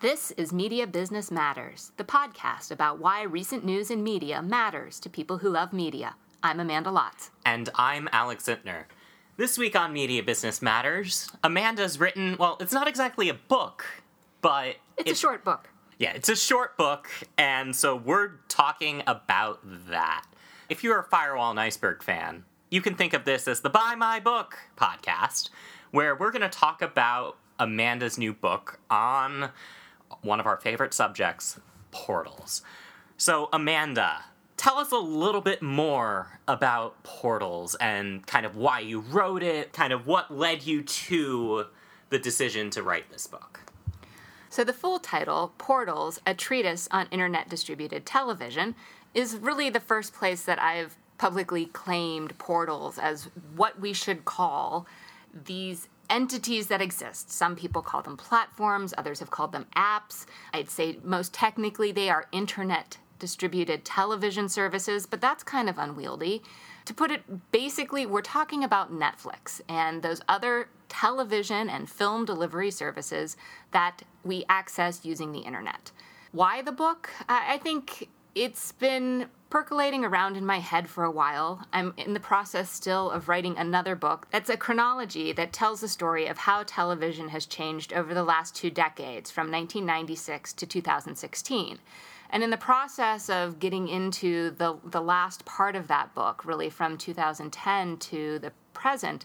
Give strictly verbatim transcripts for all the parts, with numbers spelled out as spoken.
This is Media Business Matters, the podcast about why recent news in media matters to people who love media. I'm Amanda Lotz. And I'm Alex Zitner. This week on Media Business Matters, Amanda's written, well, it's not exactly a book, but... It's, it's a short book. Yeah, it's a short book, and so we're talking about that. If you're a Firewall and Iceberg fan, you can think of this as the Buy My Book podcast, where we're going to talk about Amanda's new book on... one of our favorite subjects, portals. So, Amanda, tell us a little bit more about Portals and kind of why you wrote it, kind of what led you to the decision to write this book. So the full title, Portals: A Treatise on Internet Distributed Television, is really the first place that I've publicly claimed portals as what we should call these entities that exist. Some people call them platforms, others have called them apps. I'd say most technically they are internet distributed television services, but that's kind of unwieldy. To put it basically, we're talking about Netflix and those other television and film delivery services that we access using the internet. Why the book? I think it's been percolating around in my head for a while. I'm in the process still of writing another book that's a chronology that tells the story of how television has changed over the last two decades, from nineteen ninety-six to two thousand sixteen. And in the process of getting into the, the last part of that book, really from two thousand ten to the present,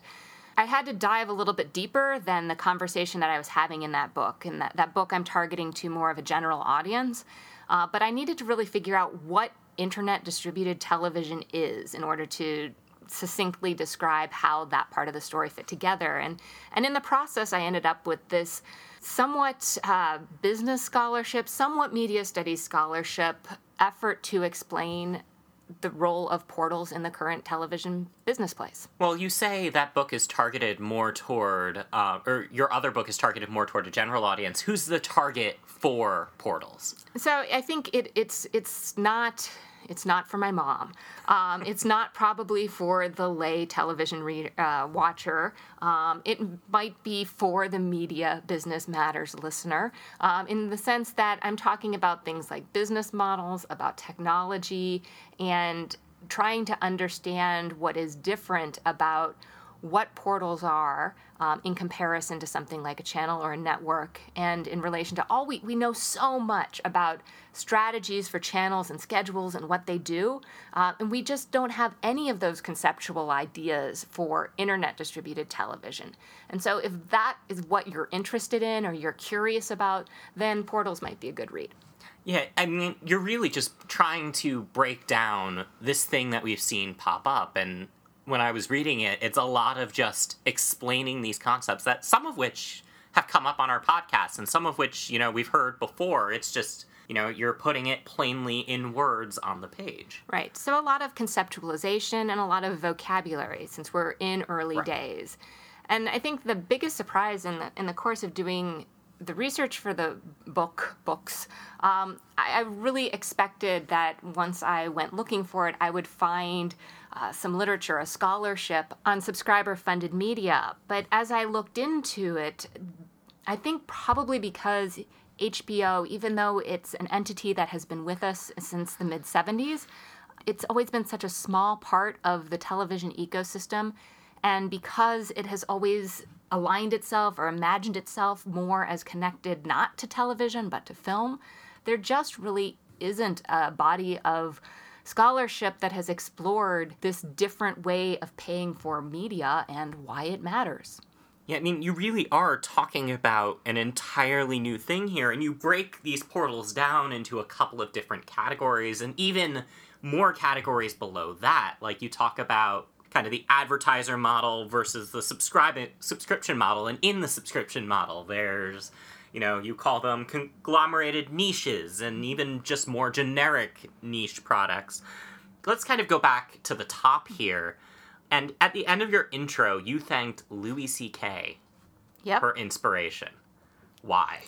I had to dive a little bit deeper than the conversation that I was having in that book. And that, that book I'm targeting to more of a general audience. Uh, but I needed to really figure out what internet distributed television is in order to succinctly describe how that part of the story fit together. And, and in the process, I ended up with this somewhat uh, business scholarship, somewhat media studies scholarship effort to explain the role of portals in the current television business place. Well, you say that book is targeted more toward, uh, or your other book is targeted more toward a general audience. Who's the target for portals? So I think it, it's it's not it's not for my mom. Um, it's not probably for the lay television re- uh, watcher. Um, it might be for the Media Business Matters listener, um, in the sense that I'm talking about things like business models, about technology, and trying to understand what is different about what portals are um, in comparison to something like a channel or a network, and in relation to all we, we know so much about strategies for channels and schedules and what they do, uh, and we just don't have any of those conceptual ideas for internet distributed television. And so if that is what you're interested in or you're curious about, then Portals might be a good read. Yeah, I mean, you're really just trying to break down this thing that we've seen pop up, and when I was reading it, it's a lot of just explaining these concepts, that some of which have come up on our podcast and some of which, you know, we've heard before. It's just, you know, you're putting it plainly in words on the page. Right. So a lot of conceptualization and a lot of vocabulary, since we're in early right. days. And I think the biggest surprise in the, in the course of doing the research for the book, books, um, I, I really expected that once I went looking for it, I would find uh, some literature, a scholarship on subscriber-funded media. But as I looked into it, I think probably because H B O, even though it's an entity that has been with us since the mid-seventies, it's always been such a small part of the television ecosystem. And because it has always aligned itself or imagined itself more as connected not to television but to film, there just really isn't a body of scholarship that has explored this different way of paying for media and why it matters. Yeah, I mean, you really are talking about an entirely new thing here, and you break these portals down into a couple of different categories and even more categories below that. Like, you talk about kind of the advertiser model versus the subscribe subscription model. And in the subscription model, there's, you know, you call them conglomerated niches and even just more generic niche products. Let's kind of go back to the top here. And at the end of your intro, you thanked Louis C K Yep. for inspiration. Why?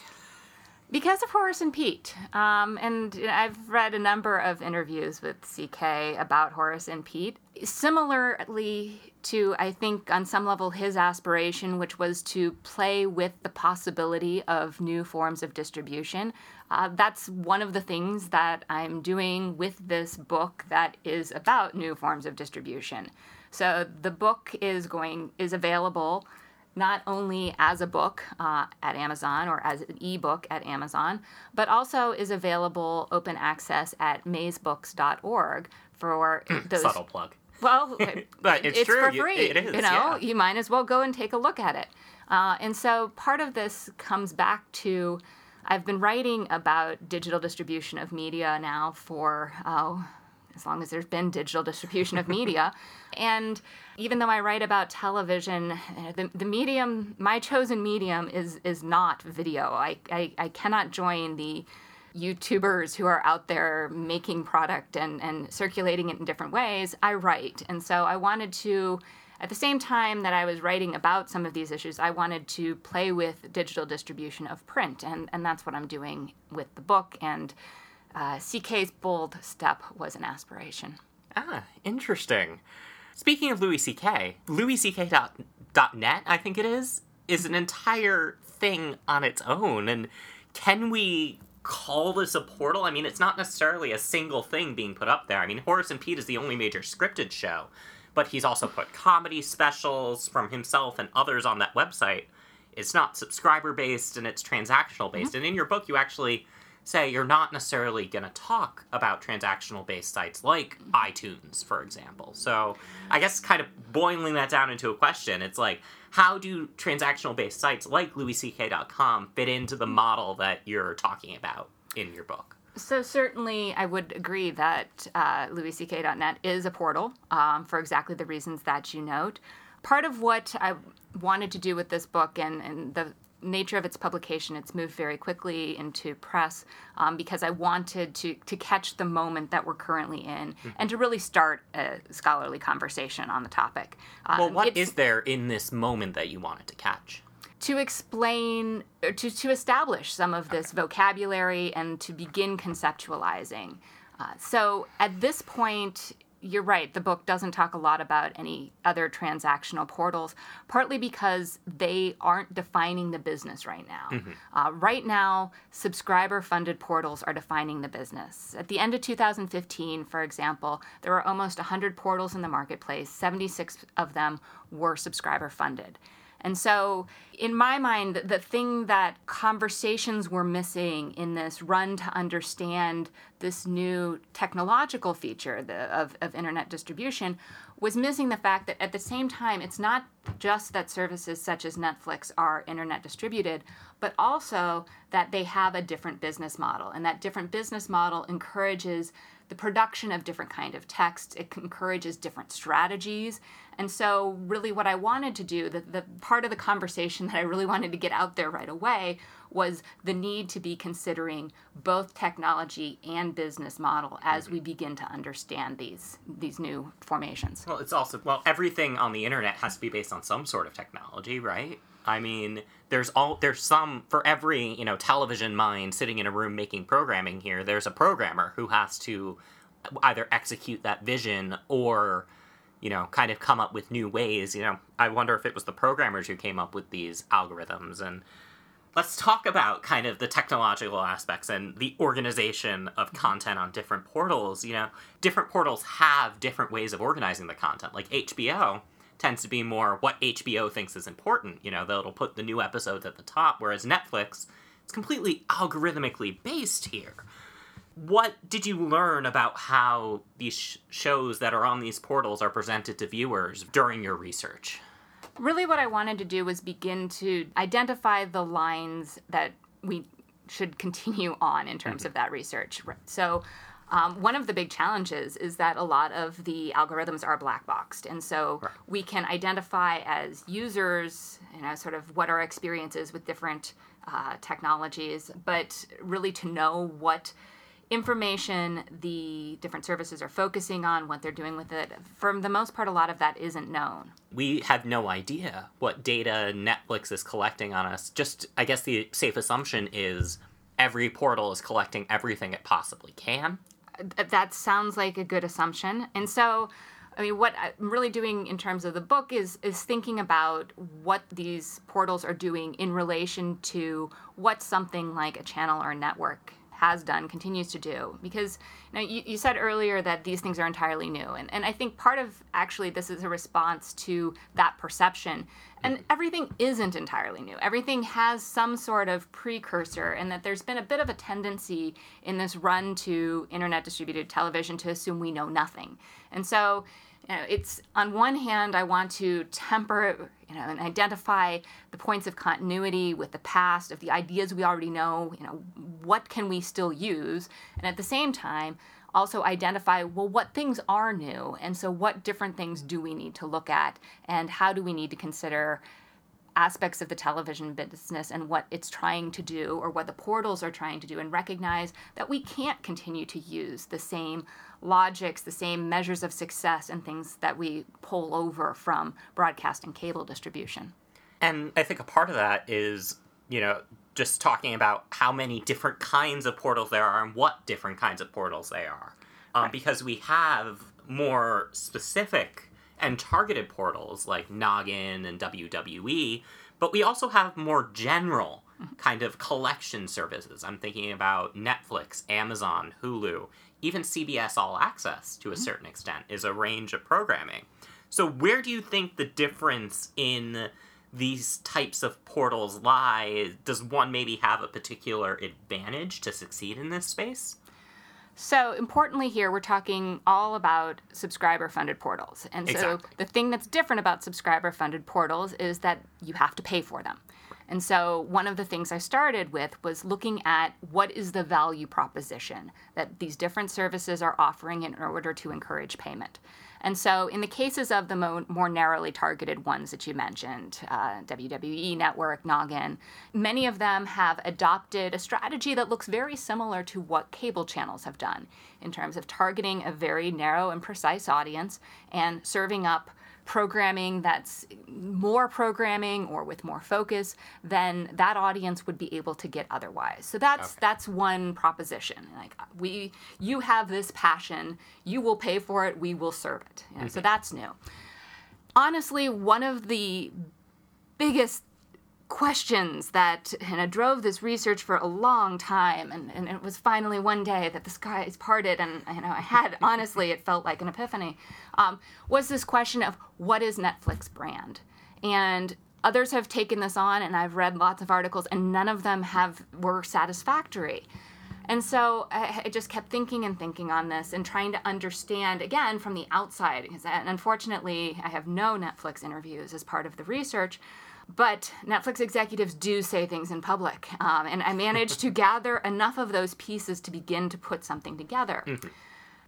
Because of Horace and Pete, um, and you know, I've read a number of interviews with C K about Horace and Pete, similarly to, I think, on some level, his aspiration, which was to play with the possibility of new forms of distribution. Uh, that's one of the things that I'm doing with this book that is about new forms of distribution. So the book is going is available not only as a book uh, at Amazon or as an ebook at Amazon, but also is available open access at mazebooks dot org for those. Subtle plug. Well, but it's, it's true. For free. It, it is. You know, yeah. You might as well go and take a look at it. Uh, and so part of this comes back to I've been writing about digital distribution of media now for oh. Uh, as long as there's been digital distribution of media. And even though I write about television, the, the medium, my chosen medium is is not video. I, I, I cannot join the YouTubers who are out there making product and, and circulating it in different ways. I write. And so I wanted to, at the same time that I was writing about some of these issues, I wanted to play with digital distribution of print. And, and that's what I'm doing with the book. And Uh, C K's bold step was an aspiration. Ah, interesting. Speaking of Louis C K, louis c k dot net, I think it is, is an entire thing on its own. And can we call this a portal? I mean, it's not necessarily a single thing being put up there. I mean, Horace and Pete is the only major scripted show, but he's also put comedy specials from himself and others on that website. It's not subscriber-based, and it's transactional-based. Mm-hmm. And in your book, you actually say you're not necessarily going to talk about transactional-based sites like iTunes, for example. So I guess kind of boiling that down into a question, it's like, how do transactional-based sites like louis c k dot com fit into the model that you're talking about in your book? So certainly I would agree that uh, louis c k dot net is a portal um, for exactly the reasons that you note. Part of what I wanted to do with this book and, and the nature of its publication, it's moved very quickly into press um, because I wanted to to catch the moment that we're currently in mm-hmm. and to really start a scholarly conversation on the topic. Um, well, what is there in this moment that you wanted to catch? To explain, or to, to establish some of this okay. vocabulary and to begin conceptualizing. Uh, so at this point, you're right, the book doesn't talk a lot about any other transactional portals, partly because they aren't defining the business right now. Mm-hmm. Uh, right now, subscriber-funded portals are defining the business. At the end of two thousand fifteen, for example, there were almost one hundred portals in the marketplace. seventy-six of them were subscriber-funded. And so, in my mind, the thing that conversations were missing in this run to understand this new technological feature the, of, of internet distribution was missing the fact that at the same time, it's not just that services such as Netflix are internet distributed, but also that they have a different business model. And that different business model encourages the production of different kind of text. It encourages different strategies. And so really what I wanted to do, the, the part of the conversation that I really wanted to get out there right away was the need to be considering both technology and business model as mm-hmm. we begin to understand these these new formations. Well, it's also, well, everything on the internet has to be based on some sort of technology, right? I mean, there's all there's some, for every, you know, television mind sitting in a room making programming here, there's a programmer who has to either execute that vision or, you know, kind of come up with new ways. You know, I wonder if it was the programmers who came up with these algorithms. And let's talk about kind of the technological aspects and the organization of content on different portals. You know, different portals have different ways of organizing the content, like H B O tends to be more what H B O thinks is important. You know, they'll put the new episodes at the top, whereas Netflix, it's completely algorithmically based here. What did you learn about how these sh- shows that are on these portals are presented to viewers during your research? Really what I wanted to do was begin to identify the lines that we should continue on in terms mm-hmm. of that research. So Um, one of the big challenges is that a lot of the algorithms are black boxed. And so right. we can identify as users, you know, sort of what our experience is with different uh, technologies, but really to know what information the different services are focusing on, what they're doing with it. For the most part, a lot of that isn't known. We have no idea what data Netflix is collecting on us. Just, I guess the safe assumption is every portal is collecting everything it possibly can. That sounds like a good assumption. And so, I mean, what I'm really doing in terms of the book is is thinking about what these portals are doing in relation to what something like a channel or a network has done, continues to do. Because you know, you, you said earlier that these things are entirely new. And, and I think part of, actually, this is a response to that perception. And everything isn't entirely new. Everything has some sort of precursor, and that there's been a bit of a tendency in this run to internet distributed television to assume we know nothing. And so, you know, it's, on one hand, I want to temper, you know, and identify the points of continuity with the past, of the ideas we already know, you know, what can we still use? And at the same time, also identify, well, what things are new? And so what different things do we need to look at? And how do we need to consider aspects of the television business and what it's trying to do, or what the portals are trying to do, and recognize that we can't continue to use the same logics, the same measures of success and things that we pull over from broadcast and cable distribution. And I think a part of that is, you know, just talking about how many different kinds of portals there are and what different kinds of portals they are. Um, right. Because we have more specific and targeted portals like Noggin and W W E, but we also have more general kind of collection services. I'm thinking about Netflix, Amazon, Hulu, even C B S All Access, to a certain extent, is a range of programming. So where do you think the difference in these types of portals lie? Does one maybe have a particular advantage to succeed in this space? So importantly here, we're talking all about subscriber-funded portals. And so exactly. The thing that's different about subscriber-funded portals is that you have to pay for them. And so one of the things I started with was looking at what is the value proposition that these different services are offering in order to encourage payment. And so in the cases of the mo- more narrowly targeted ones that you mentioned, uh, W W E Network, Noggin, many of them have adopted a strategy that looks very similar to what cable channels have done. In terms of targeting a very narrow and precise audience and serving up programming that's more programming or with more focus than that audience would be able to get otherwise. So that's okay. That's one proposition. Like we, you have this passion, you will pay for it, we will serve it. You know, mm-hmm. So that's new. Honestly, one of the biggest questions that and I drove this research for a long time, and, and it was finally one day that the skies parted, and you know I had honestly it felt like an epiphany, um, was this question of what is Netflix brand? And others have taken this on, and I've read lots of articles, and none of them have were satisfactory. And so I, I just kept thinking and thinking on this and trying to understand, again, from the outside, because I, unfortunately I have no Netflix interviews as part of the research. But Netflix executives do say things in public, um, and I managed to gather enough of those pieces to begin to put something together. Mm-hmm.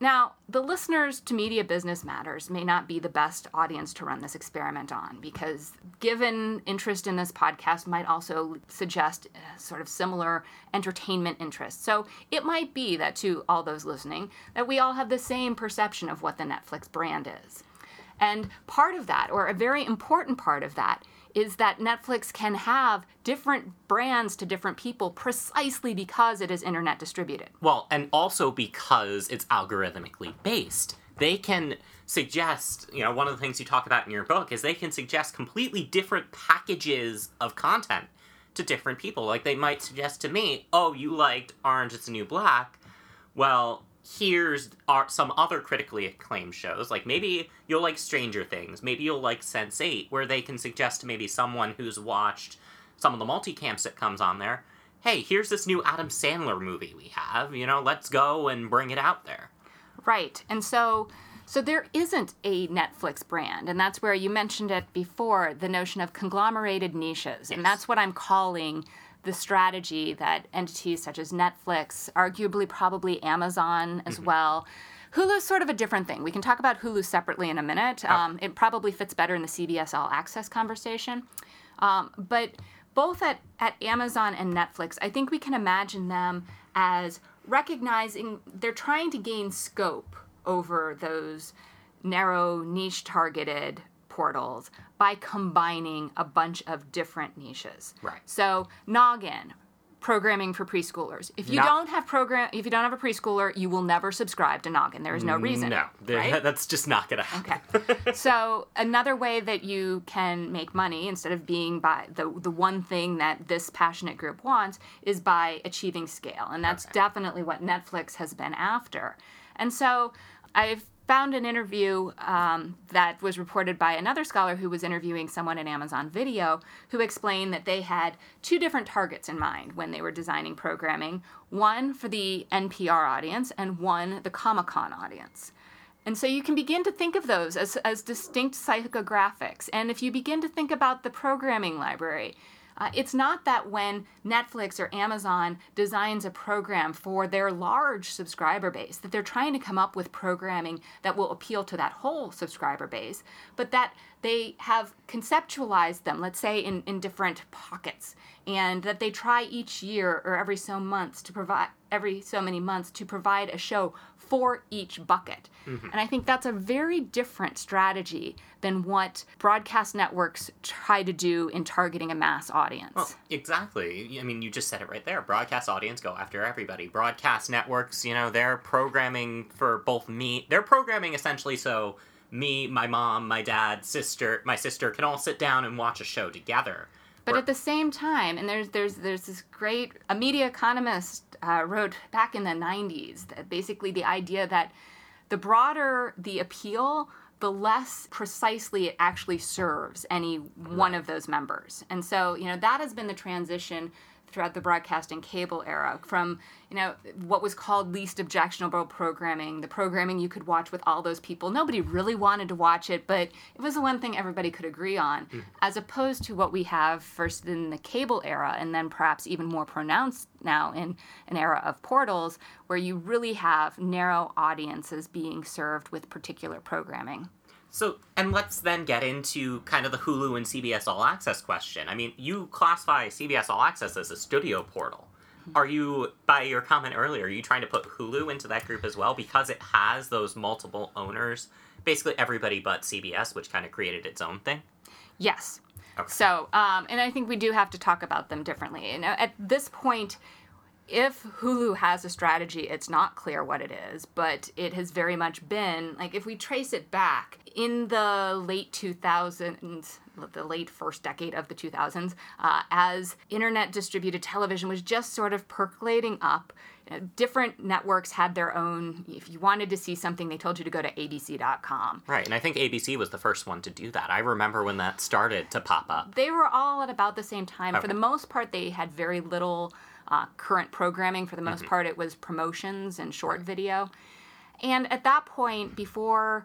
Now, the listeners to Media Business Matters may not be the best audience to run this experiment on, because given interest in this podcast might also suggest sort of similar entertainment interests. So it might be that to all those listening, that we all have the same perception of what the Netflix brand is. And part of that, or a very important part of that, is that Netflix can have different brands to different people precisely because it is internet distributed. Well, and also because it's algorithmically based. They can suggest, you know, one of the things you talk about in your book is they can suggest completely different packages of content to different people. Like they might suggest to me, oh, you liked Orange is the New Black. Well, here's are some other critically acclaimed shows. Like, maybe you'll like Stranger Things. Maybe you'll like Sense eight, where they can suggest to maybe someone who's watched some of the multicams that comes on there, hey, here's this new Adam Sandler movie we have. You know, let's go and bring it out there. Right. And so... So there isn't a Netflix brand, and that's where you mentioned it before, the notion of conglomerated niches. Yes. And that's what I'm calling the strategy that entities such as Netflix, arguably probably Amazon as mm-hmm. well. Hulu's sort of a different thing. We can talk about Hulu separately in a minute. Oh. Um, it probably fits better in the C B S All Access conversation. Um, but both at, at Amazon and Netflix, I think we can imagine them as recognizing they're trying to gain scope over those narrow, niche-targeted portals by combining a bunch of different niches. Right. So Noggin, programming for preschoolers. If you Not, don't have program, if you don't have a preschooler, you will never subscribe to Noggin. There is no reason. No, right? That's just not going to happen. Okay. So another way that you can make money instead of being by the the one thing that this passionate group wants is by achieving scale, and that's okay. definitely what Netflix has been after. And so I've found an interview um, that was reported by another scholar who was interviewing someone at Amazon Video who explained that they had two different targets in mind when they were designing programming, one for the N P R audience and one the Comic-Con audience. And so you can begin to think of those as, as distinct psychographics. And if you begin to think about the programming library, Uh, it's not that when Netflix or Amazon designs a program for their large subscriber base that they're trying to come up with programming that will appeal to that whole subscriber base, but that they have conceptualized them, let's say, in, in different pockets, and that they try each year or every so months to provide every so many months to provide a show for each bucket. Mm-hmm. And I think that's a very different strategy than what broadcast networks try to do in targeting a mass audience. Well, exactly. I mean, you just said it right there. Broadcast audience, go after everybody. Broadcast networks, you know, they're programming for both me. They're programming essentially so me, my mom, my dad, sister, my sister can all sit down and watch a show together. But at the same time, and there's there's there's this great, a media economist uh, wrote back in the nineties that basically the idea that the broader the appeal, the less precisely it actually serves any one of those members. And so, you know, that has been the transition throughout the broadcasting cable era from, you know, what was called least objectionable programming, the programming you could watch with all those people. Nobody really wanted to watch it, but it was the one thing everybody could agree on, mm. as opposed to what we have first in the cable era and then perhaps even more pronounced now in an era of portals where you really have narrow audiences being served with particular programming. So, and let's then get into kind of the Hulu and C B S All Access question. I mean, you classify C B S All Access as a studio portal. Are you, by your comment earlier, are you trying to put Hulu into that group as well? Because it has those multiple owners, basically everybody but C B S, which kind of created its own thing? Yes. Okay. So, um, and I think we do have to talk about them differently. And at this point, if Hulu has a strategy, it's not clear what it is, but it has very much been, like, if we trace it back, in the late two thousands, the late first decade of the two thousands, uh, as internet distributed television was just sort of percolating up, you know, different networks had their own, if you wanted to see something, they told you to go to A B C dot com. Right, and I think A B C was the first one to do that. I remember when that started to pop up. They were all at about the same time. Okay. For the most part, they had very little Uh, current programming. For the most mm-hmm. part, it was promotions and short video. And at that point, before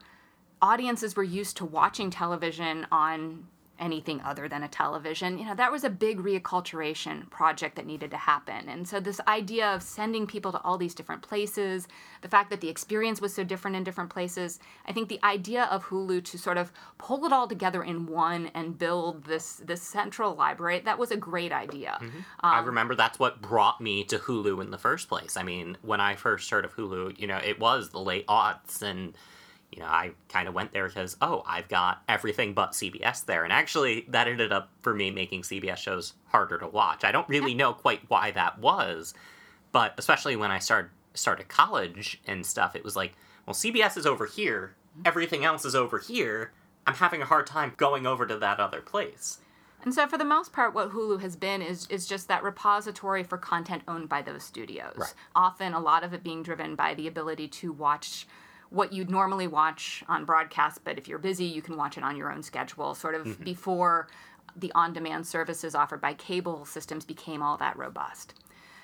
audiences were used to watching television on anything other than a television, you know, that was a big reacculturation project that needed to happen. And so this idea of sending people to all these different places, the fact that the experience was so different in different places, I think the idea of Hulu to sort of pull it all together in one and build this, this central library, that was a great idea. Mm-hmm. Um, I remember that's what brought me to Hulu in the first place. I mean, when I first heard of Hulu, you know, it was the late aughts and you know, I kind of went there because, oh, I've got everything but C B S there. And actually, that ended up, for me, making C B S shows harder to watch. I don't really know quite why that was, but especially when I started, started college and stuff, it was like, well, C B S is over here, everything else is over here, I'm having a hard time going over to that other place. And so for the most part, what Hulu has been is is just that repository for content owned by those studios. Right. Often, a lot of it being driven by the ability to watch what you'd normally watch on broadcast, but if you're busy, you can watch it on your own schedule, sort of mm-hmm. before the on-demand services offered by cable systems became all that robust.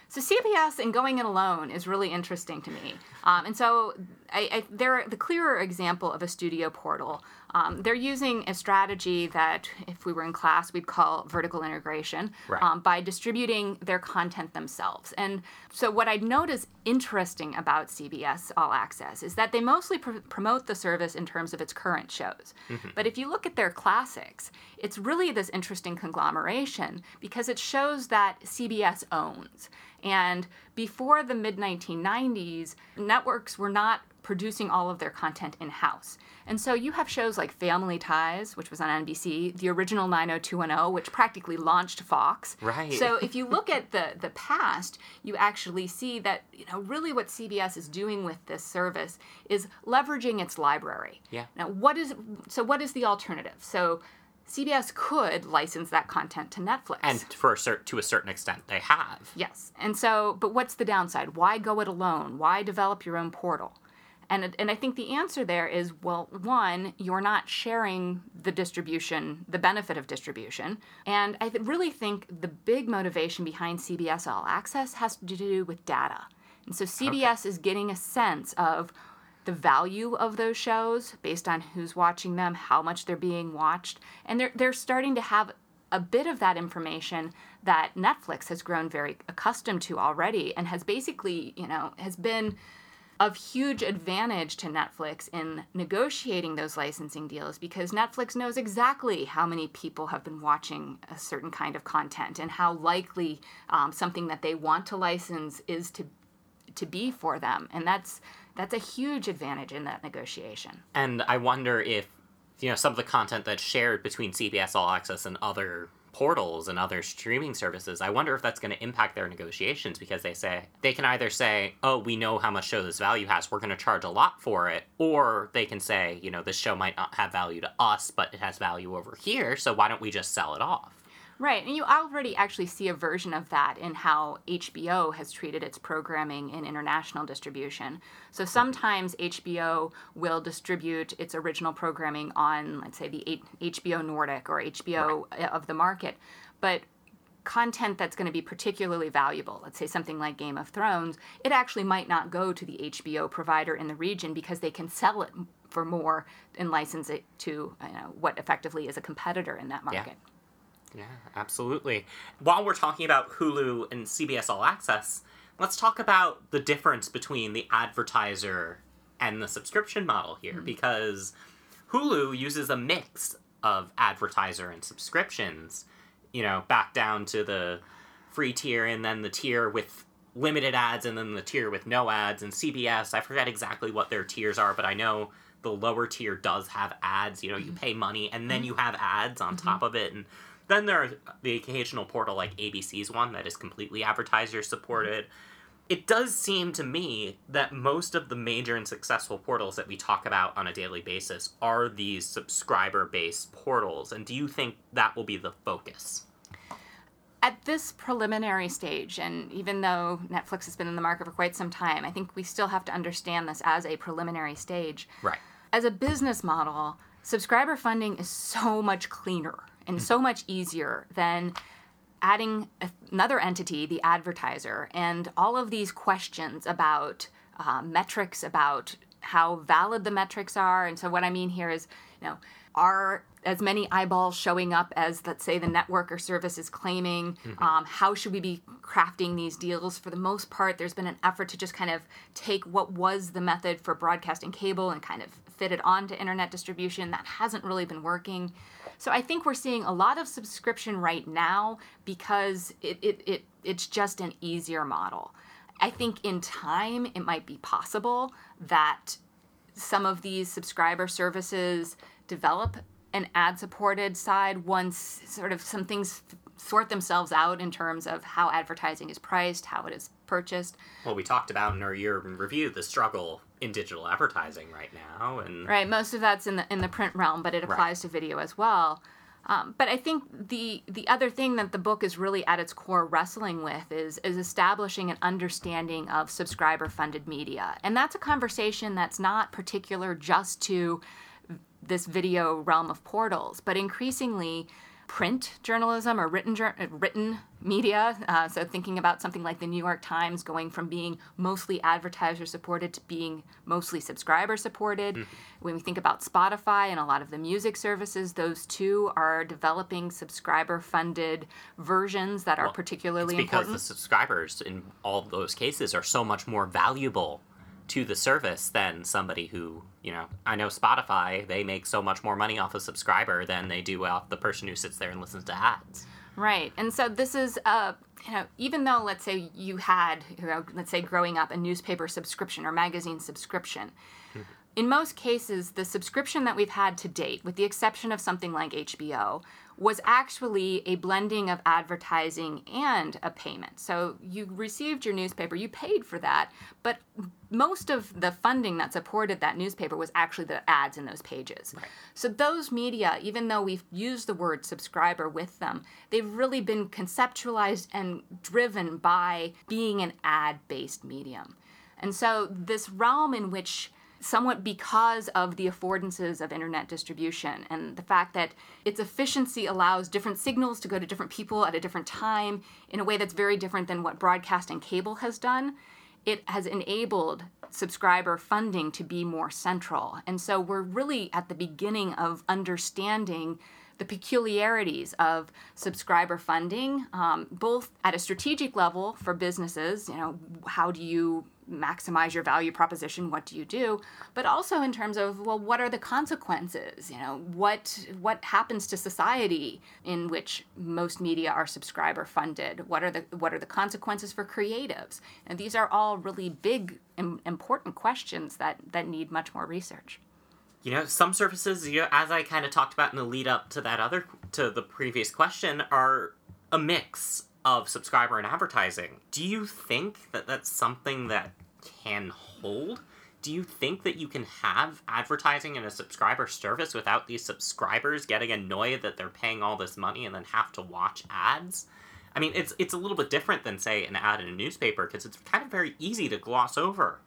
So C B S and going it alone is really interesting to me. Um, and so I, I, they're the clearer example of a studio portal. Um, they're using a strategy that, if we were in class, we'd call vertical integration, right. um, by distributing their content themselves. And so what I notice interesting about C B S All Access is that they mostly pr- promote the service in terms of its current shows. Mm-hmm. But if you look at their classics, it's really this interesting conglomeration because it shows that C B S owns. And before the mid nineteen nineties, networks were not producing all of their content in-house. And so you have shows like Family Ties, which was on N B C, the original nine oh two one oh, which practically launched Fox. Right. So if you look at the, the past, you actually see that, you know, really what C B S is doing with this service is leveraging its library. Yeah. Now, what is so what is the alternative? So C B S could license that content to Netflix. And for a cert, to a certain extent, they have. Yes. And so, but what's the downside? Why go it alone? Why develop your own portal? And and I think the answer there is, well, one, you're not sharing the distribution, the benefit of distribution. And I th- really think the big motivation behind C B S All Access has to do with data. And so C B S okay. is getting a sense of the value of those shows based on who's watching them, how much they're being watched. And they're they're starting to have a bit of that information that Netflix has grown very accustomed to already and has basically, you know, has been of huge advantage to Netflix in negotiating those licensing deals, because Netflix knows exactly how many people have been watching a certain kind of content and how likely um, something that they want to license is to to be for them. And that's that's a huge advantage in that negotiation. And I wonder if, you know, some of the content that's shared between C B S All Access and other portals and other streaming services, I wonder if that's going to impact their negotiations, because they say they can either say, oh, we know how much show this value has, we're going to charge a lot for it, or they can say, you know, this show might not have value to us, but it has value over here, so why don't we just sell it off? Right, and you already actually see a version of that in how H B O has treated its programming in international distribution. So sometimes H B O will distribute its original programming on, let's say, the H B O Nordic or H B O right. of the market, but content that's going to be particularly valuable, let's say something like Game of Thrones, it actually might not go to the H B O provider in the region because they can sell it for more and license it to, you know, what effectively is a competitor in that market. Yeah. Yeah, absolutely. While we're talking about Hulu and C B S All Access, let's talk about the difference between the advertiser and the subscription model here, mm-hmm. because Hulu uses a mix of advertiser and subscriptions, you know, back down to the free tier and then the tier with limited ads and then the tier with no ads. And C B S, I forget exactly what their tiers are, but I know the lower tier does have ads. You know, you pay money and then you have ads on mm-hmm. top of it. And then there are the occasional portal like A B C's one that is completely advertiser-supported. It does seem to me that most of the major and successful portals that we talk about on a daily basis are these subscriber-based portals. And do you think that will be the focus? At this preliminary stage, and even though Netflix has been in the market for quite some time, I think we still have to understand this as a preliminary stage. Right. As a business model, subscriber funding is so much cleaner and so much easier than adding another entity, the advertiser, and all of these questions about uh, metrics, about how valid the metrics are. And so what I mean here is, you know, are as many eyeballs showing up as, let's say, the network or service is claiming? Mm-hmm. Um, how should we be crafting these deals? For the most part, there's been an effort to just kind of take what was the method for broadcasting cable and kind of fit it onto internet distribution. That hasn't really been working. So I think we're seeing a lot of subscription right now because it, it, it it's just an easier model. I think in time it might be possible that some of these subscriber services develop an ad-supported side once sort of some things sort themselves out in terms of how advertising is priced, how it is purchased. Well, we talked about in our year in review the struggle in digital advertising right now, and right, most of that's in the in the print realm, but it applies right. to video as well. Um, but I think the the other thing that the book is really at its core wrestling with is is establishing an understanding of subscriber-funded media, and that's a conversation that's not particular just to this video realm of portals, but increasingly print journalism or written jur- written media, uh, so thinking about something like the New York Times going from being mostly advertiser-supported to being mostly subscriber-supported. Mm-hmm. When we think about Spotify and a lot of the music services, those two are developing subscriber-funded versions that are well, particularly it's because important. Because the subscribers in all those cases are so much more valuable to the service than somebody who, you know, I know Spotify, they make so much more money off a subscriber than they do off the person who sits there and listens to ads. Right. And so this is a, you know, even though, let's say you had, you know, let's say growing up, a newspaper subscription or magazine subscription, mm-hmm. in most cases, the subscription that we've had to date, with the exception of something like H B O, was actually a blending of advertising and a payment. So you received your newspaper, you paid for that, but most of the funding that supported that newspaper was actually the ads in those pages. Right. So those media, even though we've used the word subscriber with them, they've really been conceptualized and driven by being an ad-based medium. And so this realm in which, somewhat because of the affordances of internet distribution and the fact that its efficiency allows different signals to go to different people at a different time in a way that's very different than what broadcast and cable has done, it has enabled subscriber funding to be more central. And so we're really at the beginning of understanding the peculiarities of subscriber funding, um, both at a strategic level for businesses, you know, how do you maximize your value proposition, what do you do, but also in terms of, well, what are the consequences? You know, what what happens to society in which most media are subscriber funded? What are the what are the consequences for creatives? And these are all really big, im- important questions that, that need much more research. You know, some services, you know, as I kind of talked about in the lead up to that other, to the previous question, are a mix of subscriber and advertising. Do you think that that's something that can hold? Do you think that you can have advertising in a subscriber service without these subscribers getting annoyed that they're paying all this money and then have to watch ads? I mean, it's it's a little bit different than, say, an ad in a newspaper, because it's kind of very easy to gloss over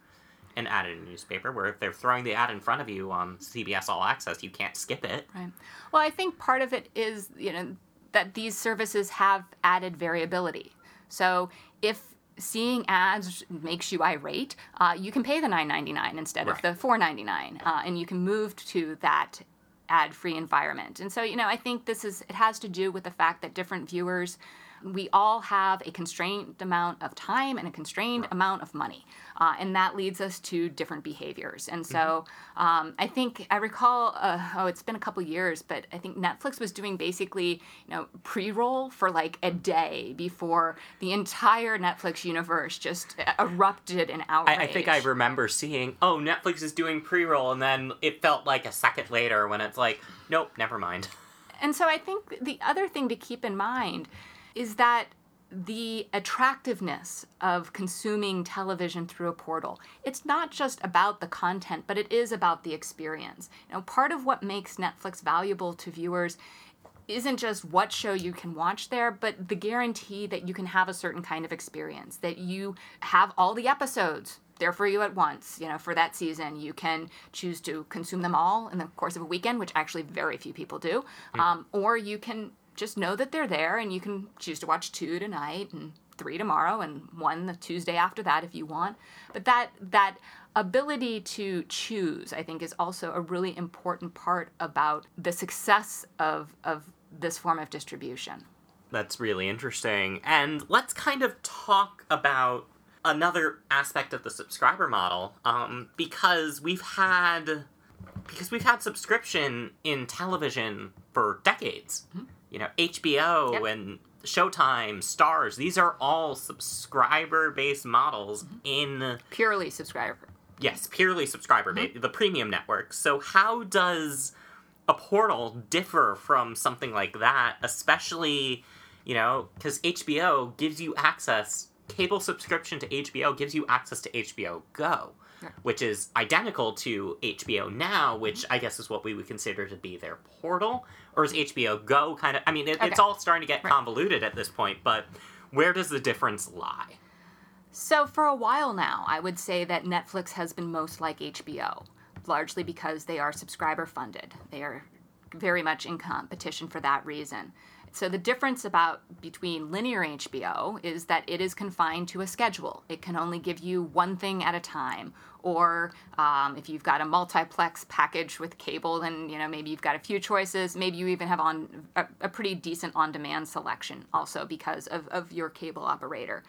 an ad in a newspaper, where if they're throwing the ad in front of you on C B S All Access, you can't skip it. Right. Well, I think part of it is, you know, that these services have added variability. So if seeing ads makes you irate, uh, you can pay the nine ninety-nine instead right. of the four ninety-nine, uh, and you can move to that ad-free environment. And so, you know, I think this is, it has to do with the fact that different viewers, we all have a constrained amount of time and a constrained right. amount of money. Uh, and that leads us to different behaviors. And so mm-hmm. um, I think I recall, uh, oh, it's been a couple years, but I think Netflix was doing basically, you know, pre-roll for like a day before the entire Netflix universe just erupted in outrage. I, I think I remember seeing, oh, Netflix is doing pre-roll. And then it felt like a second later when it's like, nope, never mind. And so I think the other thing to keep in mind is that the attractiveness of consuming television through a portal, it's not just about the content, but it is about the experience. You know, part of what makes Netflix valuable to viewers isn't just what show you can watch there, but the guarantee that you can have a certain kind of experience, that you have all the episodes there for you at once. You know, for that season, you can choose to consume them all in the course of a weekend, which actually very few people do, mm. um, or you can just know that they're there, and you can choose to watch two tonight and three tomorrow and one the Tuesday after that if you want. But that that ability to choose, I think, is also a really important part about the success of, of this form of distribution. That's really interesting. And let's kind of talk about another aspect of the subscriber model, um, because we've had because we've had subscription in television for decades. Mm-hmm. You know, H B O yep. and Showtime, Starz, these are all subscriber-based models mm-hmm. in... Purely subscriber. Yes, purely subscriber-based, mm-hmm. the premium network. So how does a portal differ from something like that, especially, you know, because H B O gives you access, cable subscription to H B O gives you access to H B O Go, right. which is identical to H B O Now, which mm-hmm. I guess is what we would consider to be their portal. Or is H B O Go kind of... I mean, it, okay. it's all starting to get convoluted right. at this point, but where does the difference lie? So for a while now, I would say that Netflix has been most like H B O, largely because they are subscriber-funded. They are very much in competition for that reason. So the difference about between linear H B O is that it is confined to a schedule. It can only give you one thing at a time. Or um, if you've got a multiplex package with cable, then you know maybe you've got a few choices. Maybe you even have on a, a pretty decent on-demand selection also because of, of your cable operator.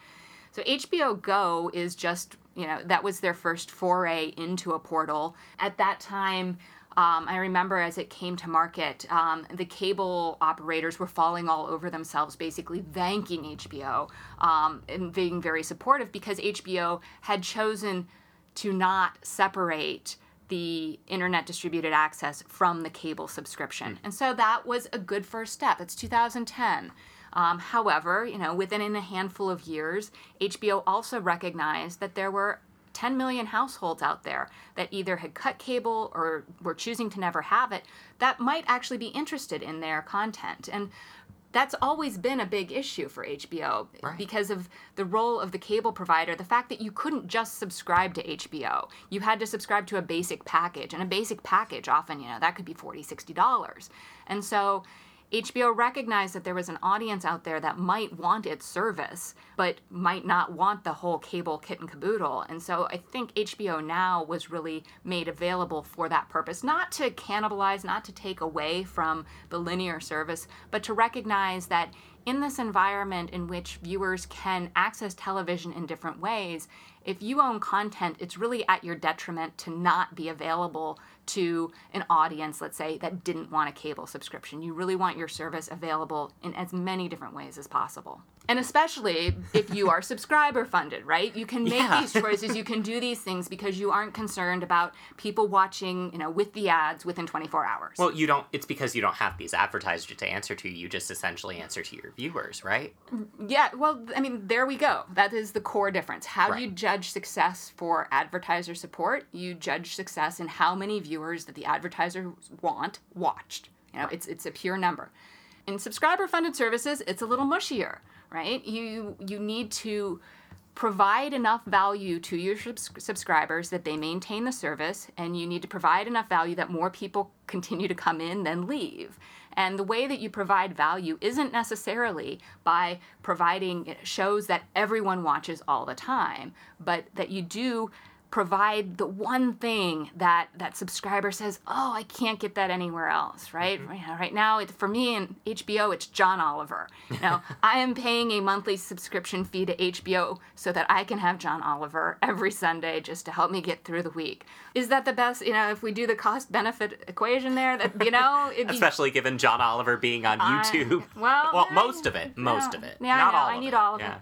So H B O Go is just, you know, that was their first foray into a portal. At that time, Um, I remember as it came to market, um, the cable operators were falling all over themselves, basically thanking H B O um, and being very supportive, because H B O had chosen to not separate the internet distributed access from the cable subscription. Mm. And so that was a good first step. It's two thousand ten. Um, however, you know, within in a handful of years, H B O also recognized that there were ten million households out there that either had cut cable or were choosing to never have it, that might actually be interested in their content. And that's always been a big issue for H B O, right, because of the role of the cable provider, the fact that you couldn't just subscribe to H B O. You had to subscribe to a basic package, and a basic package often, you know, that could be forty dollars, sixty dollars. And so H B O recognized that there was an audience out there that might want its service, but might not want the whole cable kit and caboodle. And so I think H B O Now was really made available for that purpose, not to cannibalize, not to take away from the linear service, but to recognize that in this environment in which viewers can access television in different ways, if you own content, it's really at your detriment to not be available to an audience, let's say, that didn't want a cable subscription. You really want your service available in as many different ways as possible. And especially if you are subscriber funded, right? You can make yeah. these choices, you can do these things, because you aren't concerned about people watching, you know, with the ads within twenty-four hours. Well, you don't, it's because you don't have these advertisers to answer to. You just essentially answer to your viewers, right? Yeah, well, I mean, there we go. That is the core difference. How right. do you judge success for advertiser support? You judge success in how many viewers that the advertisers want watched. You know, right. it's it's a pure number. In subscriber funded services, it's a little mushier. Right? You you need to provide enough value to your subs- subscribers that they maintain the service, and you need to provide enough value that more people continue to come in than leave. And the way that you provide value isn't necessarily by providing shows that everyone watches all the time, but that you do provide the one thing that that subscriber says, oh, I can't get that anywhere else, right? Mm-hmm. Right now, it, for me and H B O, it's John Oliver. You know, I am paying a monthly subscription fee to H B O so that I can have John Oliver every Sunday just to help me get through the week. Is that the best, you know, if we do the cost-benefit equation there, that, you know? It'd be, especially given John Oliver being on I, YouTube. Well, well I, most of it, most yeah, of it. Yeah, Not I all I need all of it. Yeah.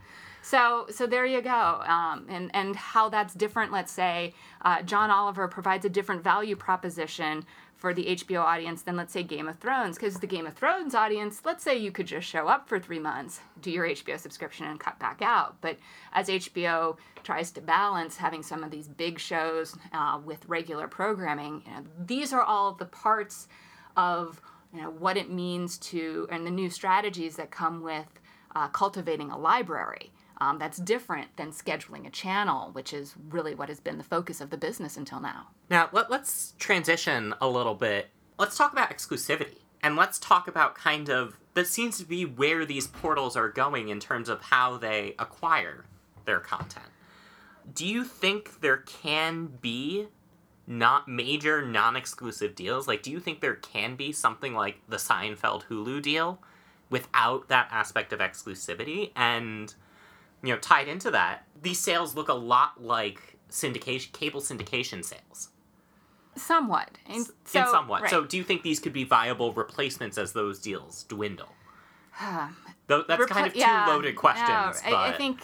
So so there you go, um, and, and how that's different, let's say, uh, John Oliver provides a different value proposition for the H B O audience than, let's say, Game of Thrones, because the Game of Thrones audience, let's say you could just show up for three months, do your H B O subscription, and cut back out. But as H B O tries to balance having some of these big shows uh, with regular programming, you know, these are all the parts of, you know, what it means to, and the new strategies that come with uh, cultivating a library. Um, that's different than scheduling a channel, which is really what has been the focus of the business until now. Now, let, let's transition a little bit. Let's talk about exclusivity. And let's talk about kind of, that seems to be where these portals are going in terms of how they acquire their content. Do you think there can be not major non-exclusive deals? Like, do you think there can be something like the Seinfeld Hulu deal without that aspect of exclusivity? And, you know, tied into that, these sales look a lot like syndication, cable syndication sales. Somewhat. In, so, in somewhat. Right. So do you think these could be viable replacements as those deals dwindle? That's Repl- kind of two yeah, loaded questions. Yeah, but I, I think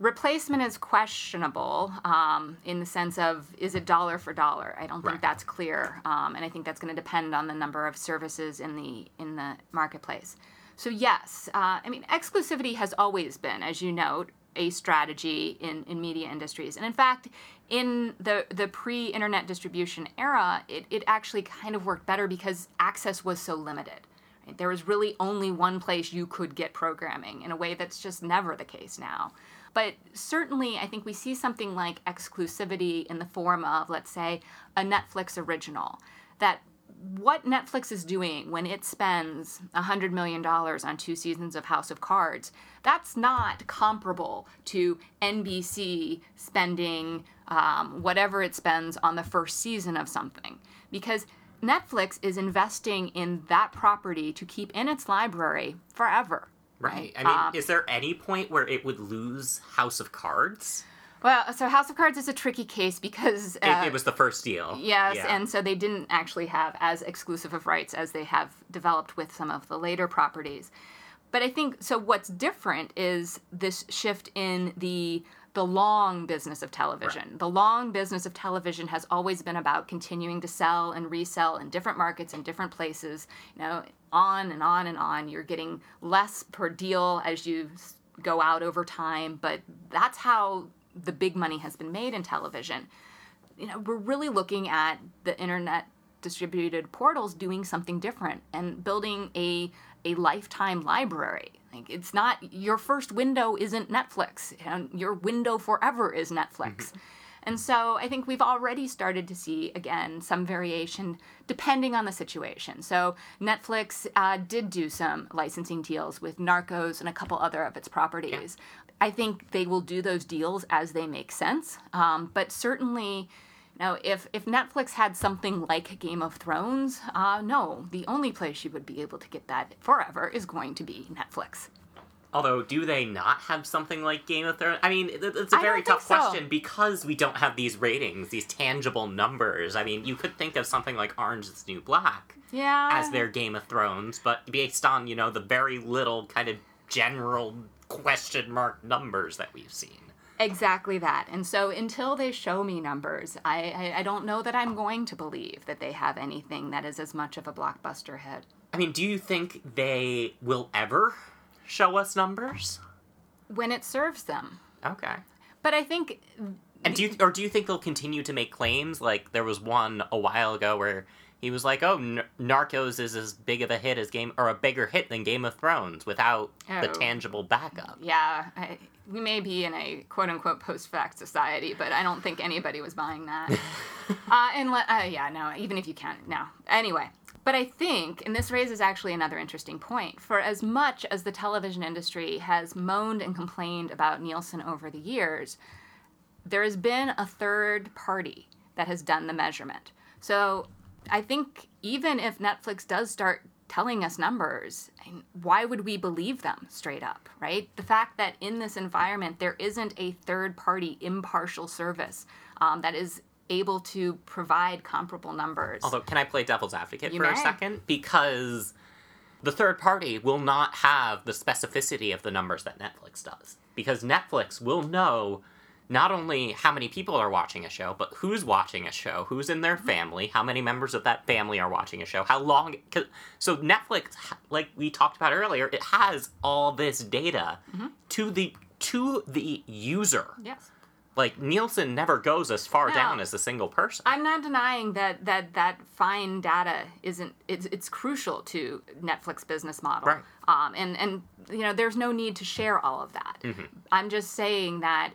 replacement is questionable um, in the sense of, is it dollar for dollar? I don't think right. that's clear. Um, and I think that's going to depend on the number of services in the in the marketplace. So yes, uh, I mean, exclusivity has always been, as you note, a strategy in, in media industries. And in fact, in the, the pre-internet distribution era, it, it actually kind of worked better because access was so limited. Right? There was really only one place you could get programming in a way that's just never the case now. But certainly, I think we see something like exclusivity in the form of, let's say, a Netflix original that what Netflix is doing when it spends one hundred million dollars on two seasons of House of Cards, that's not comparable to N B C spending um, whatever it spends on the first season of something. Because Netflix is investing in that property to keep in its library forever. Right. I mean, um, is there any point where it would lose House of Cards? Well, so House of Cards is a tricky case because... Uh, it, it was the first deal. Yes, yeah. And so they didn't actually have as exclusive of rights as they have developed with some of the later properties. But I think, so what's different is this shift in the the long business of television. Right. The long business of television has always been about continuing to sell and resell in different markets and different places, you know, on and on and on. You're getting less per deal as you go out over time, but that's how the big money has been made in television. You know, we're really looking at the internet distributed portals doing something different and building a a lifetime library. Like, it's not, your first window isn't Netflix, and your window forever is Netflix. Mm-hmm. And so I think we've already started to see, again, some variation depending on the situation. So Netflix uh, did do some licensing deals with Narcos and a couple other of its properties. Yeah. I think they will do those deals as they make sense. Um, but certainly... Now, if, if Netflix had something like Game of Thrones, uh, no, the only place you would be able to get that forever is going to be Netflix. Although, do they not have something like Game of Thrones? I mean, it's a very tough so. question because we don't have these ratings, these tangible numbers. I mean, you could think of something like Orange is the New Black yeah. as their Game of Thrones, but based on, you know, the very little kind of general question mark numbers that we've seen. Exactly that. And so until they show me numbers, I, I, I don't know that I'm going to believe that they have anything that is as much of a blockbuster hit. I mean, do you think they will ever show us numbers? When it serves them. Okay. But I think... And do you, or do you think they'll continue to make claims? Like, there was one a while ago where he was like, oh, N- Narcos is as big of a hit as Game... Or a bigger hit than Game of Thrones without oh. the tangible backup. Yeah, I... We may be in a quote-unquote post-fact society, but I don't think anybody was buying that. uh, and le- uh, yeah, no, even if you can, no. Anyway, but I think, and this raises actually another interesting point, for as much as the television industry has moaned and complained about Nielsen over the years, there has been a third party that has done the measurement. So I think even if Netflix does start telling us numbers, why would we believe them straight up, right? The fact that in this environment there isn't a third-party impartial service um, that is able to provide comparable numbers. Although, can I play devil's advocate you for may. a second? Because the third party will not have the specificity of the numbers that Netflix does. Because Netflix will know not only how many people are watching a show, but who's watching a show, who's in their family, how many members of that family are watching a show, how long... Cause, so Netflix, like we talked about earlier, it has all this data mm-hmm. to the to the user. Yes. Like, Nielsen never goes as far no, down as a single person. I'm not denying that that, that fine data isn't... It's, it's crucial to Netflix business model. Right. Um, and, and, you know, there's no need to share all of that. Mm-hmm. I'm just saying that...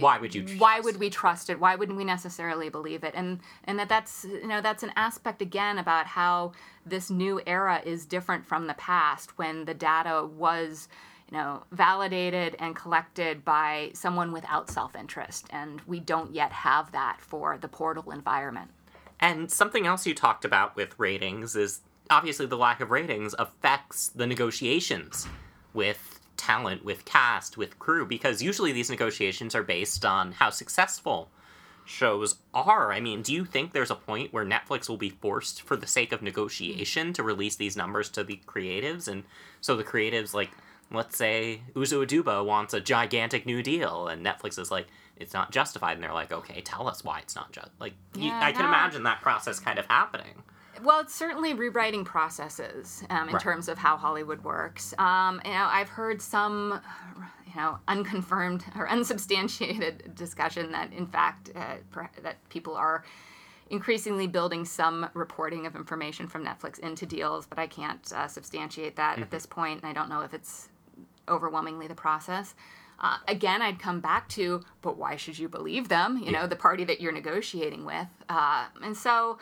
Why would you trust Why would we trust it? Why wouldn't we necessarily believe it? And and that that's, you know, that's an aspect, again, about how this new era is different from the past when the data was, you know, validated and collected by someone without self-interest. And we don't yet have that for the portal environment. And something else you talked about with ratings is obviously the lack of ratings affects the negotiations with talent, with cast, with crew, because usually these negotiations are based on how successful shows are. I mean, do you think there's a point where Netflix will be forced, for the sake of negotiation, to release these numbers to the creatives? And so the creatives, like, let's say Uzo Aduba wants a gigantic new deal, and Netflix is like, it's not justified, and they're like, okay, tell us why it's not just like, yeah, you, I can no. imagine that process kind of happening. Well, it's certainly rewriting processes um, in right. terms of how Hollywood works. Um, you know, I've heard some, you know, unconfirmed or unsubstantiated discussion that, in fact, uh, per- that people are increasingly building some reporting of information from Netflix into deals, but I can't uh, substantiate that mm-hmm. at this point, and I don't know if it's overwhelmingly the process. Uh, again, I'd come back to, but why should you believe them? You yeah. know, the party that you're negotiating with, uh, and so.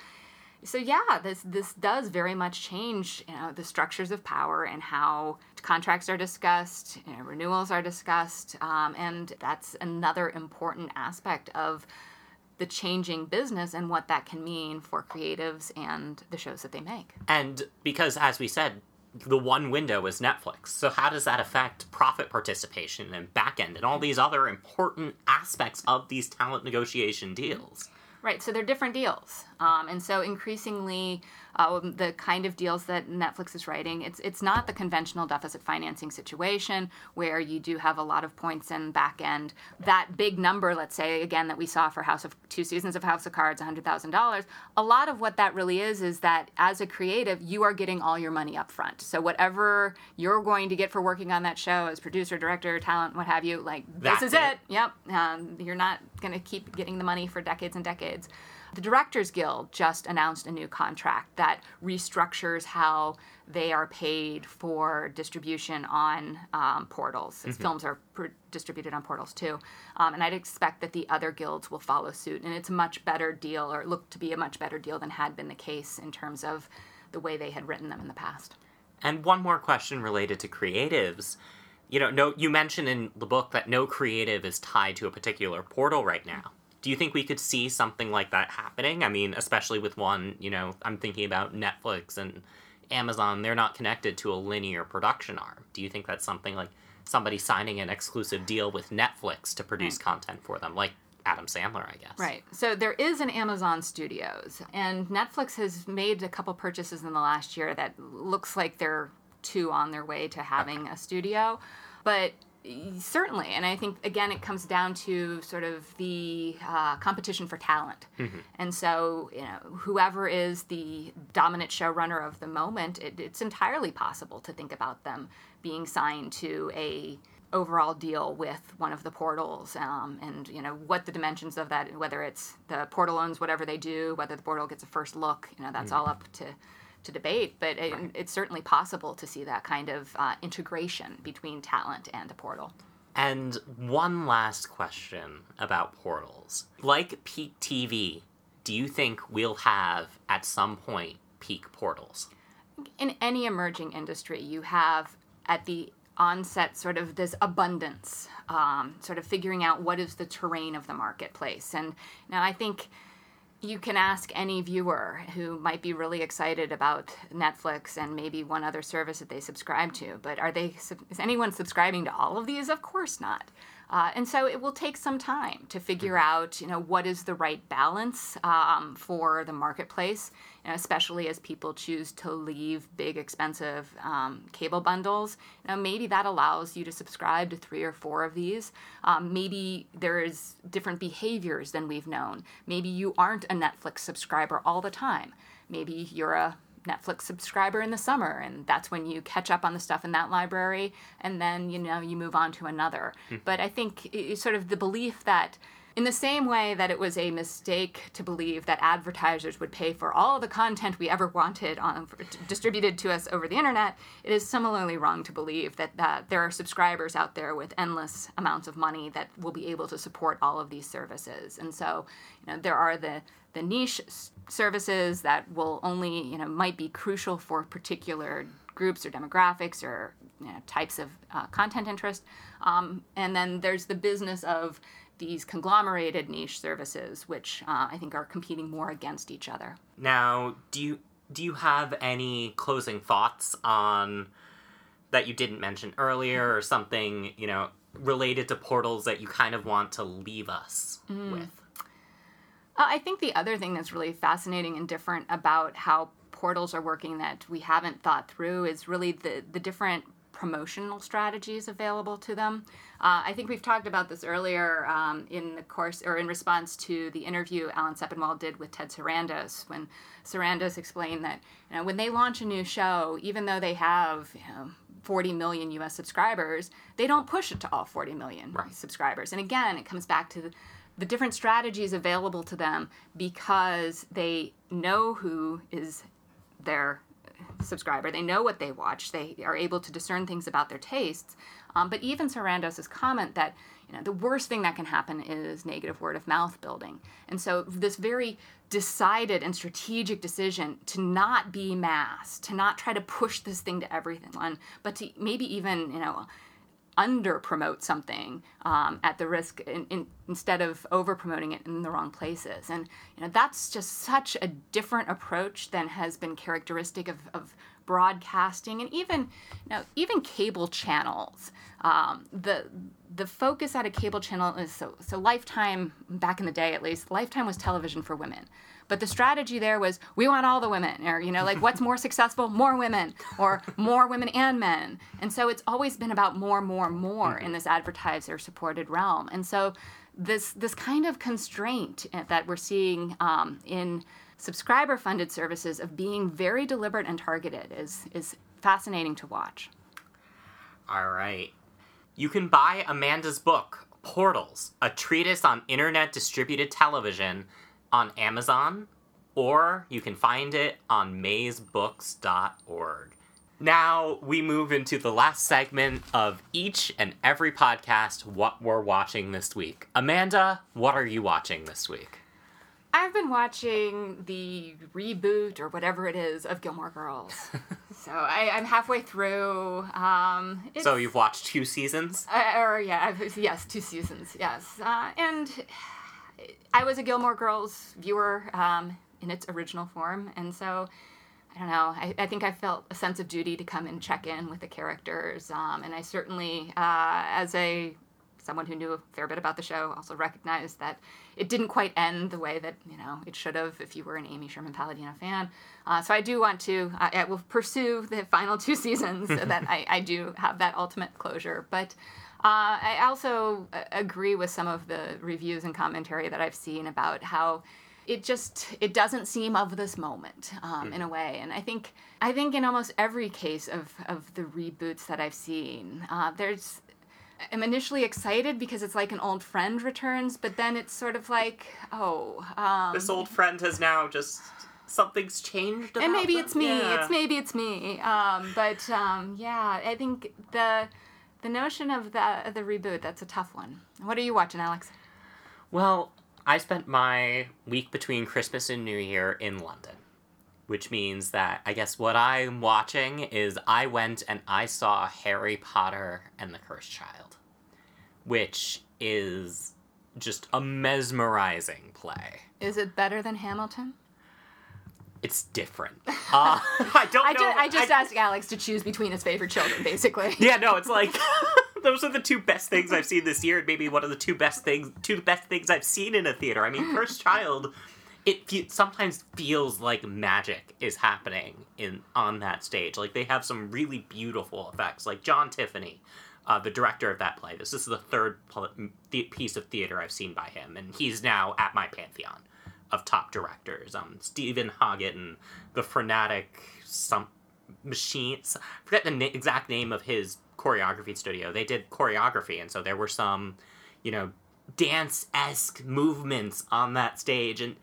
So yeah, this this does very much change, you know, the structures of power and how contracts are discussed, you know, renewals are discussed, um, and that's another important aspect of the changing business and what that can mean for creatives and the shows that they make. And because, as we said, the one window is Netflix. So how does that affect profit participation and back end and all these other important aspects of these talent negotiation deals? Right, so they're different deals. Um, and so increasingly, uh, the kind of deals that Netflix is writing, it's it's not the conventional deficit financing situation where you do have a lot of points in back end. That big number, let's say, again, that we saw for House of two seasons of House of Cards, one hundred thousand dollars, a lot of what that really is is that as a creative, you are getting all your money up front. So whatever you're going to get for working on that show as producer, director, talent, what have you, like, That's this is it. it. Yep. Um, you're not going to keep getting the money for decades and decades. The Directors Guild just announced a new contract that restructures how they are paid for distribution on um, portals. Its mm-hmm. films are pr- distributed on portals too. Um, and I'd expect that the other guilds will follow suit. And it's a much better deal, or looked to be a much better deal than had been the case in terms of the way they had written them in the past. And one more question related to creatives. You know, no, you mentioned in the book that no creative is tied to a particular portal right now. Do you think we could see something like that happening? I mean, especially with one, you know, I'm thinking about Netflix and Amazon. They're not connected to a linear production arm. Do you think that's something like somebody signing an exclusive deal with Netflix to produce mm. content for them, like Adam Sandler, I guess? Right. So there is an Amazon Studios, and Netflix has made a couple purchases in the last year that looks like they're two on their way to having okay. a studio. But certainly, and I think, again, it comes down to sort of the uh, competition for talent. Mm-hmm. And so, you know, whoever is the dominant showrunner of the moment, it, it's entirely possible to think about them being signed to a overall deal with one of the portals, um, and, you know, what the dimensions of that, whether it's the portal owns whatever they do, whether the portal gets a first look, you know, that's mm-hmm. all up to... to debate, but it, it's certainly possible to see that kind of uh, integration between talent and a portal. And one last question about portals. Like Peak T V, do you think we'll have, at some point, peak portals? In any emerging industry, you have, at the onset, sort of this abundance, um, sort of figuring out what is the terrain of the marketplace. And now I think... you can ask any viewer who might be really excited about Netflix and maybe one other service that they subscribe to, but are they, is anyone subscribing to all of these? Of course not. Uh, and so it will take some time to figure out, you know, what is the right balance um, for the marketplace, you know, especially as people choose to leave big, expensive um, cable bundles. You know, maybe that allows you to subscribe to three or four of these. Um, maybe there is different behaviors than we've known. Maybe you aren't a Netflix subscriber all the time. Maybe you're a Netflix subscriber in the summer, and that's when you catch up on the stuff in that library, and then, you know, you move on to another. Mm. But I think it's sort of the belief that, in the same way that it was a mistake to believe that advertisers would pay for all the content we ever wanted on for, t- distributed to us over the internet, it is similarly wrong to believe that, that there are subscribers out there with endless amounts of money that will be able to support all of these services. And so, you know, there are the the niche s- services that will only, you know, might be crucial for particular groups or demographics or, you know, types of uh, content interest. Um, and then there's the business of these conglomerated niche services, which uh, I think are competing more against each other. Now, do you do you have any closing thoughts on that you didn't mention earlier, or something, you know, related to portals that you kind of want to leave us mm. with? Uh, I think the other thing that's really fascinating and different about how portals are working that we haven't thought through is really the the different promotional strategies available to them. Uh, I think we've talked about this earlier um, in the course, or in response to the interview Alan Sepinwall did with Ted Sarandos, when Sarandos explained that, you know, when they launch a new show, even though they have, you know, forty million U S subscribers, they don't push it to all forty million right. subscribers. And again, it comes back to the, the different strategies available to them because they know who is their subscriber. They know what they watch. They are able to discern things about their tastes. Um, but even Sarandos's comment that, you know, the worst thing that can happen is negative word of mouth building. And so this very decided and strategic decision to not be mass, to not try to push this thing to everyone, but to maybe even, you know, under-promote something um, at the risk in, in, instead of over-promoting it in the wrong places. And you know that's just such a different approach than has been characteristic of, of broadcasting and even you know, even cable channels. Um, the the focus at a cable channel is so so Lifetime, back in the day at least, Lifetime was television for women. But the strategy there was, we want all the women, or, you know, like, what's more successful? More women, or more women and men. And so it's always been about more, more, more in this advertiser-supported realm. And so this this kind of constraint that we're seeing um, in subscriber-funded services of being very deliberate and targeted is is fascinating to watch. All right. You can buy Amanda's book, Portals: A Treatise on Internet Distributed Television, on Amazon, or you can find it on maze books dot org. Now we move into the last segment of each and every podcast, what we're watching this week. Amanda, what are you watching this week? I've been watching the reboot, or whatever it is, of Gilmore Girls. so I, I'm halfway through. Um, it's, so you've watched two seasons? Uh, or yeah, I've, yes, two seasons, yes. Uh, and... I was a Gilmore Girls viewer um, in its original form, and so, I don't know, I, I think I felt a sense of duty to come and check in with the characters, um, and I certainly, uh, as a someone who knew a fair bit about the show, also recognized that it didn't quite end the way that, you know, it should have if you were an Amy Sherman-Palladino fan. Uh, so I do want to, uh, I will pursue the final two seasons so that I, I do have that ultimate closure, but... Uh, I also agree with some of the reviews and commentary that I've seen about how it just, it doesn't seem of this moment um, mm. in a way. And I think I think in almost every case of, of the reboots that I've seen, uh, there's, I'm initially excited because it's like an old friend returns, but then it's sort of like, oh. Um, this old friend has now just... Something's changed about And maybe them. it's me. Yeah. It's maybe it's me. Um, but um, yeah, I think the... The notion of the the reboot, that's a tough one. What are you watching, Alex? Well, I spent my week between Christmas and New Year in London, which means that I guess what I'm watching is I went and I saw Harry Potter and the Cursed Child, which is just a mesmerizing play. Is it better than Hamilton? It's different. Uh, I don't know. I just, I just I, asked Alex to choose between his favorite children, basically. Yeah, no, it's like, those are the two best things I've seen this year, and maybe one of the two best things two best things I've seen in a theater. I mean, Cursed Child, it, it sometimes feels like magic is happening in on that stage. Like, they have some really beautiful effects. Like, John Tiffany, uh, the director of that play, this, this is the third piece of theater I've seen by him, and he's now at my pantheon of top directors. Um, Stephen Hoggett and the frenetic some machines. I forget the na- exact name of his choreography studio. They did choreography, and so there were some, you know, dance-esque movements on that stage, and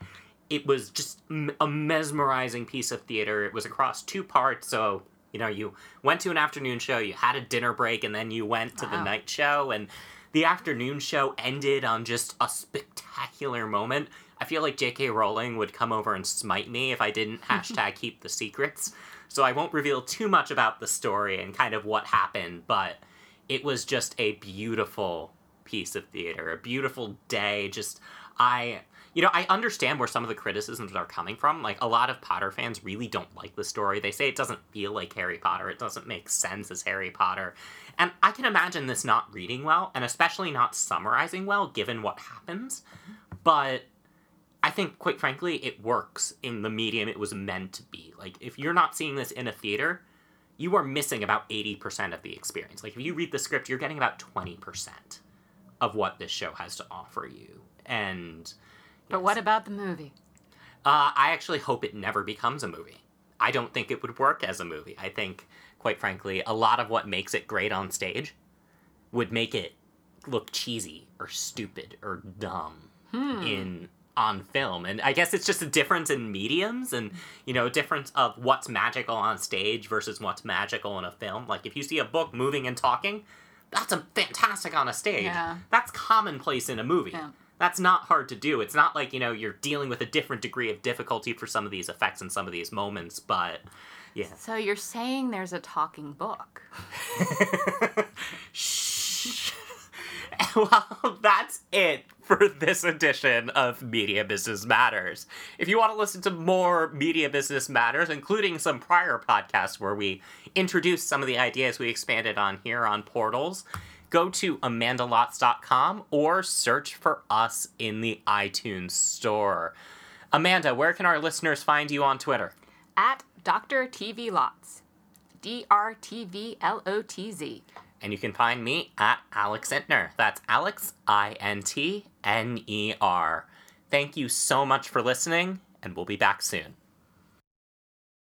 it was just m- a mesmerizing piece of theater. It was across two parts, so, you know, you went to an afternoon show, you had a dinner break, and then you went to wow. the night show, and the afternoon show ended on just a spectacular moment. I feel like J K Rowling would come over and smite me if I didn't hashtag keep the secrets. So I won't reveal too much about the story and kind of what happened, but it was just a beautiful piece of theater, a beautiful day. Just, I, you know, I understand where some of the criticisms are coming from. Like, a lot of Potter fans really don't like the story. They say it doesn't feel like Harry Potter. It doesn't make sense as Harry Potter. And I can imagine this not reading well, and especially not summarizing well, given what happens. But... I think, quite frankly, it works in the medium it was meant to be. Like, if you're not seeing this in a theater, you are missing about eighty percent of the experience. Like, if you read the script, you're getting about twenty percent of what this show has to offer you. And... But yes. What about the movie? Uh, I actually hope it never becomes a movie. I don't think it would work as a movie. I think, quite frankly, a lot of what makes it great on stage would make it look cheesy or stupid or dumb hmm. in... on film. And I guess it's just a difference in mediums and, you know, a difference of what's magical on stage versus what's magical in a film. Like, if you see a book moving and talking, that's a fantastic on a stage. Yeah. That's commonplace in a movie. Yeah. That's not hard to do. It's not like, you know, you're dealing with a different degree of difficulty for some of these effects and some of these moments, but yeah. So you're saying there's a talking book. Shh. Well, that's it for this edition of Media Business Matters. If you want to listen to more Media Business Matters, including some prior podcasts where we introduced some of the ideas we expanded on here on Portals, go to amanda lotz dot com or search for us in the iTunes store. Amanda, where can our listeners find you on Twitter? At Doctor T V Lotz. D R T V L O T Z. And you can find me at Alex Zitner. That's Alex, I N T N E R. Thank you so much for listening, and we'll be back soon.